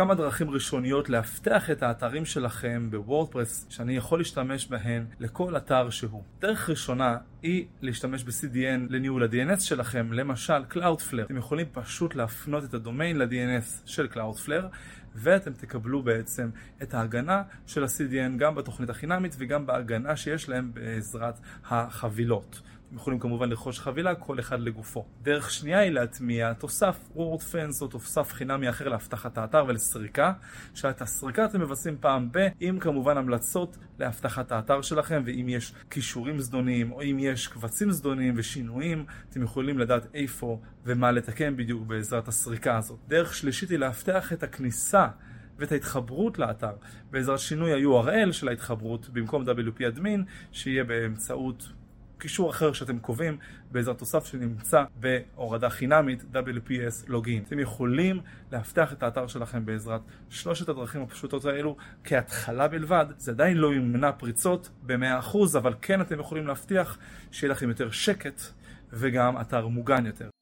כמה דרכים ראשוניות להפתח את האתרים שלכם בוורדפרס שאני יכול להשתמש בהן לכל אתר שהוא. דרך ראשונה היא להשתמש ב-CDN לניהול ה-DNS שלכם, למשל Cloudflare. אתם יכולים פשוט להפנות את הדומיין ל-DNS של Cloudflare ואתם תקבלו בעצם את ההגנה של ה-CDN גם בתוכנית החינמית וגם בהגנה שיש להם בעזרת החבילות. אתם יכולים כמובן לרכוש חבילה, כל אחד לגופו. דרך שנייה היא להטמיע תוסף WordFence או תוסף חינמי אחר להבטחת האתר ולסריקה, שאת הסריקה אתם מבצעים פעם ב, עם כמובן המלצות להבטחת האתר שלכם, ואם יש קישורים זדוניים או אם יש קבצים זדוניים ושינויים, אתם יכולים לדעת איפה ומה לתקן בדיוק בעזרת הסריקה הזאת. דרך שלישית היא להבטח את הכניסה ואת ההתחברות לאתר בעזרת שינוי ה-URL של ההתחברות במקום WP admin, שיהיה באמצעות קישור אחר שאתם קובעים בעזרת תוסף שנמצא בהורדה חינמית WPS Login. אתם יכולים להבטח את האתר שלכם בעזרת שלושת הדרכים הפשוטות האלו כהתחלה בלבד. זה עדיין לא ימנע פריצות ב-100%, אבל כן אתם יכולים להבטיח שיהיה לכם יותר שקט וגם אתר מוגן יותר.